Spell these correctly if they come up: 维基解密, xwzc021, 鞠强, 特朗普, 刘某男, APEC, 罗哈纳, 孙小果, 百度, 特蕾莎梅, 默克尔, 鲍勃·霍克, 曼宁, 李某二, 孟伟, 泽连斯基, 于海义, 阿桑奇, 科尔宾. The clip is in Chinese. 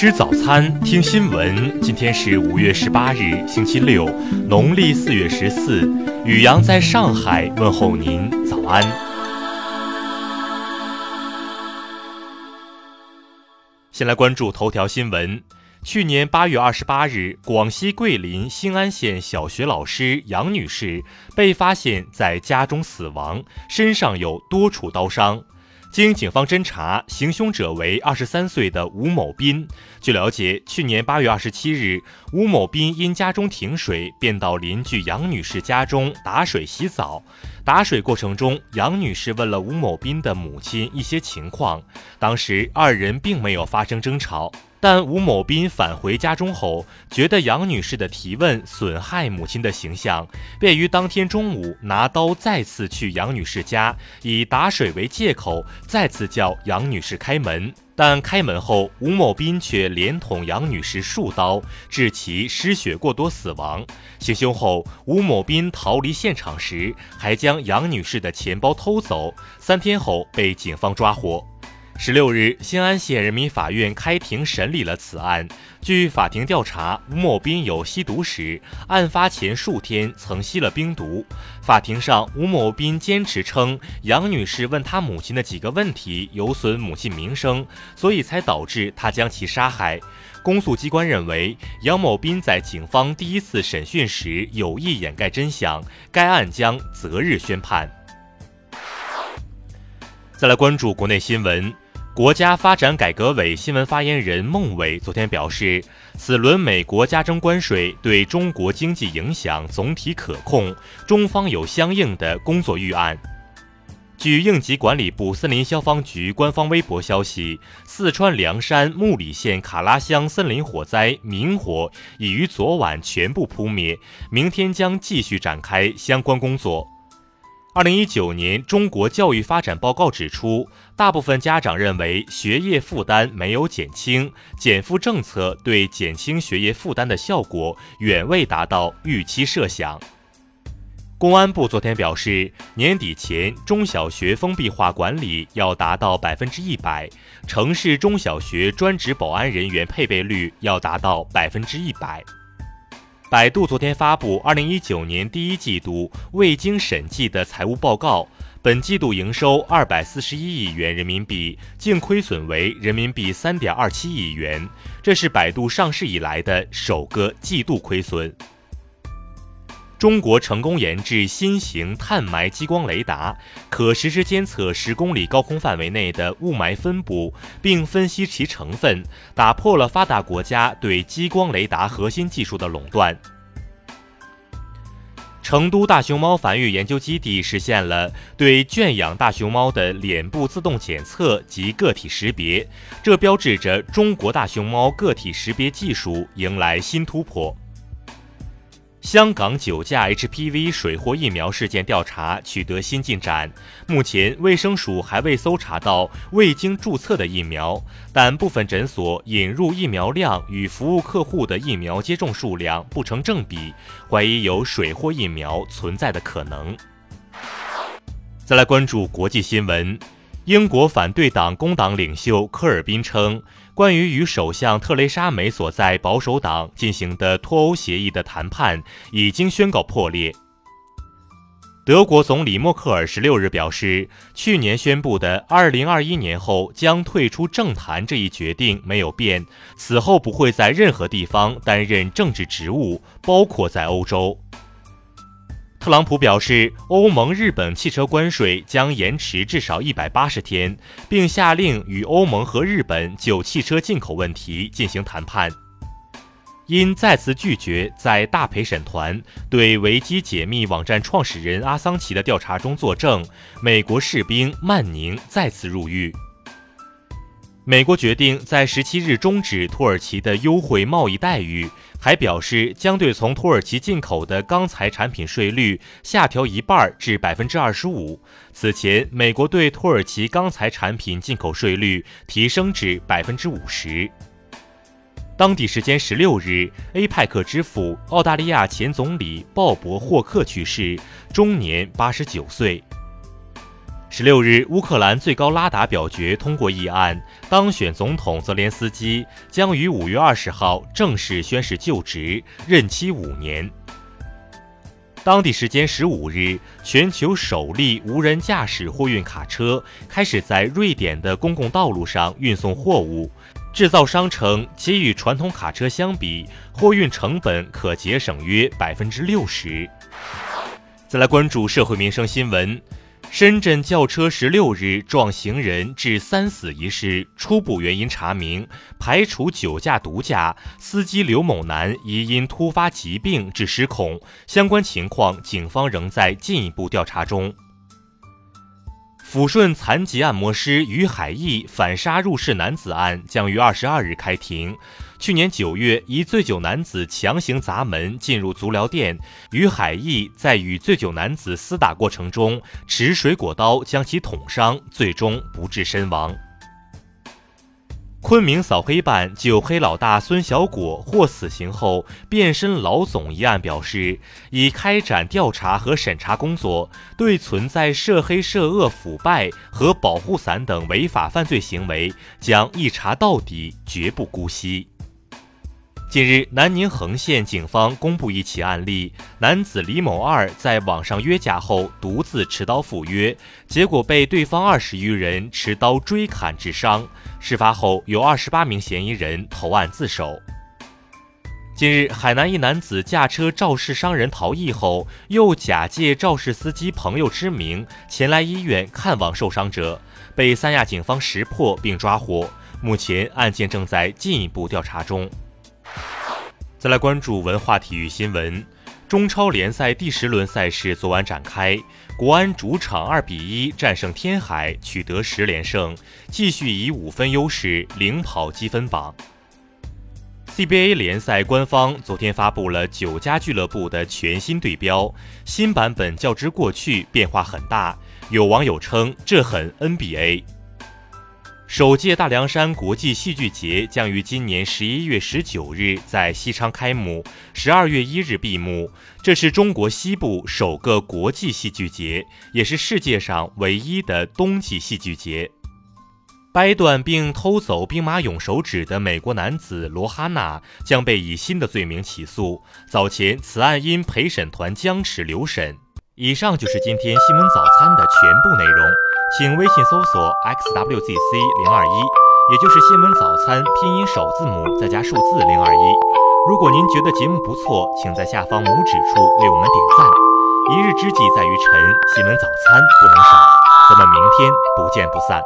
吃早餐，听新闻。今天是5月18日，星期六，农历4月14。宇阳在上海问候您，早安。先来关注头条新闻。去年8月28日，广西桂林兴安县小学老师杨女士被发现在家中死亡，身上有多处刀伤。经警方侦查，行凶者为23岁的吴某斌。据了解，去年8月27日，吴某斌因家中停水，便到邻居杨女士家中打水洗澡。打水过程中，杨女士问了吴某斌的母亲一些情况，当时二人并没有发生争吵。但吴某斌返回家中后，觉得杨女士的提问损害母亲的形象，便于当天中午拿刀再次去杨女士家，以打水为借口再次叫杨女士开门。但开门后，吴某斌却连捅杨女士数刀，致其失血过多死亡。行凶后，吴某斌逃离现场时，还将杨女士的钱包偷走，3天后被警方抓获。16日，兴安县人民法院开庭审理了此案。据法庭调查，吴某斌有吸毒史，案发前数天曾吸了冰毒。法庭上，吴某斌坚持称，杨女士问他母亲的几个问题有损母亲名声，所以才导致他将其杀害。公诉机关认为，杨某斌在警方第一次审讯时有意掩盖真相，该案将择日宣判。再来关注国内新闻。国家发展改革委新闻发言人孟伟昨天表示，此轮美国加征关税对中国经济影响总体可控，中方有相应的工作预案。据应急管理部森林消防局官方微博消息，四川凉山木里县卡拉乡森林火灾明火已于昨晚全部扑灭，明天将继续展开相关工作。2019年中国教育发展报告指出，大部分家长认为学业负担没有减轻，减负政策对减轻学业负担的效果远未达到预期设想。公安部昨天表示，年底前中小学封闭化管理要达到100%，城市中小学专职保安人员配备率要达到100%。百度昨天发布2019年第一季度未经审计的财务报告，本季度营收241亿元人民币，净亏损为人民币3.27亿元，这是百度上市以来的首个季度亏损。中国成功研制新型碳霾激光雷达，可实时监测10公里高空范围内的雾霾分布，并分析其成分，打破了发达国家对激光雷达核心技术的垄断。成都大熊猫繁育研究基地实现了对圈养大熊猫的脸部自动检测及个体识别，这标志着中国大熊猫个体识别技术迎来新突破。香港9价 HPV 水货疫苗事件调查取得新进展，目前卫生署还未搜查到未经注册的疫苗，但部分诊所引入疫苗量与服务客户的疫苗接种数量不成正比，怀疑有水货疫苗存在的可能。再来关注国际新闻。英国反对党工党领袖科尔宾称，关于与首相特蕾莎梅所在保守党进行的脱欧协议的谈判已经宣告破裂。德国总理默克尔16日表示，去年宣布的2021年后将退出政坛这一决定没有变，此后不会在任何地方担任政治职务，包括在欧洲。特朗普表示，欧盟日本汽车关税将延迟至少180天，并下令与欧盟和日本就汽车进口问题进行谈判。因再次拒绝在大陪审团对维基解密网站创始人阿桑奇的调查中作证，美国士兵曼宁再次入狱。美国决定在17日终止土耳其的优惠贸易待遇，还表示将对从土耳其进口的钢材产品税率下调1半至 25%。 此前，美国对土耳其钢材产品进口税率提升至 50%。 当地时间16日， APEC 之父、澳大利亚前总理鲍勃·霍克去世，终年89岁。16日，乌克兰最高拉达表决通过议案，当选总统泽连斯基将于5月20号正式宣誓就职，任期5年。当地时间15日，全球首例无人驾驶货运卡车开始在瑞典的公共道路上运送货物。制造商称，其与传统卡车相比，货运成本可节省约 60%。再来关注社会民生新闻。深圳轿车16日撞行人致3死一事初步原因查明，排除酒驾、毒驾，司机刘某男疑因突发疾病致失控，相关情况警方仍在进一步调查中。抚顺残疾按摩师于海义反杀入室男子案将于22日开庭。去年9月，一醉酒男子强行砸门进入足疗店，于海义在与醉酒男子厮打过程中持水果刀将其捅伤，最终不治身亡。昆明扫黑办就黑老大孙小果获死刑后变身老总一案表示，已开展调查和审查工作，对存在涉黑涉恶、腐败和保护伞等违法犯罪行为将一查到底，绝不姑息。近日，南宁横县警方公布一起案例，男子李某二在网上约架后独自持刀赴约，结果被对方20余人持刀追砍致伤。事发后，有28名嫌疑人投案自首。近日，海南一男子驾车肇事伤人逃逸后，又假借肇事司机朋友之名前来医院看望受伤者，被三亚警方识破并抓获。目前案件正在进一步调查中。再来关注文化体育新闻。中超联赛第10轮赛事昨晚展开，国安主场2-1战胜天海，取得10连胜，继续以5分优势领跑积分榜。CBA 联赛官方昨天发布了9家俱乐部的全新对标，新版本较之过去变化很大，有网友称这很 NBA。 首届大凉山国际戏剧节将于今年11月19日在西昌开幕，12月1日闭幕。这是中国西部首个国际戏剧节，也是世界上唯一的冬季戏剧节。掰断并偷走兵马俑手指的美国男子罗哈纳将被以新的罪名起诉，早前此案因陪审团僵持留审。以上就是今天新闻早餐的全部内容，请微信搜索 xwzc021， 也就是新闻早餐拼音首字母再加数字021。如果您觉得节目不错，请在下方拇指处为我们点赞。一日之计在于晨，新闻早餐不能少，咱们明天不见不散。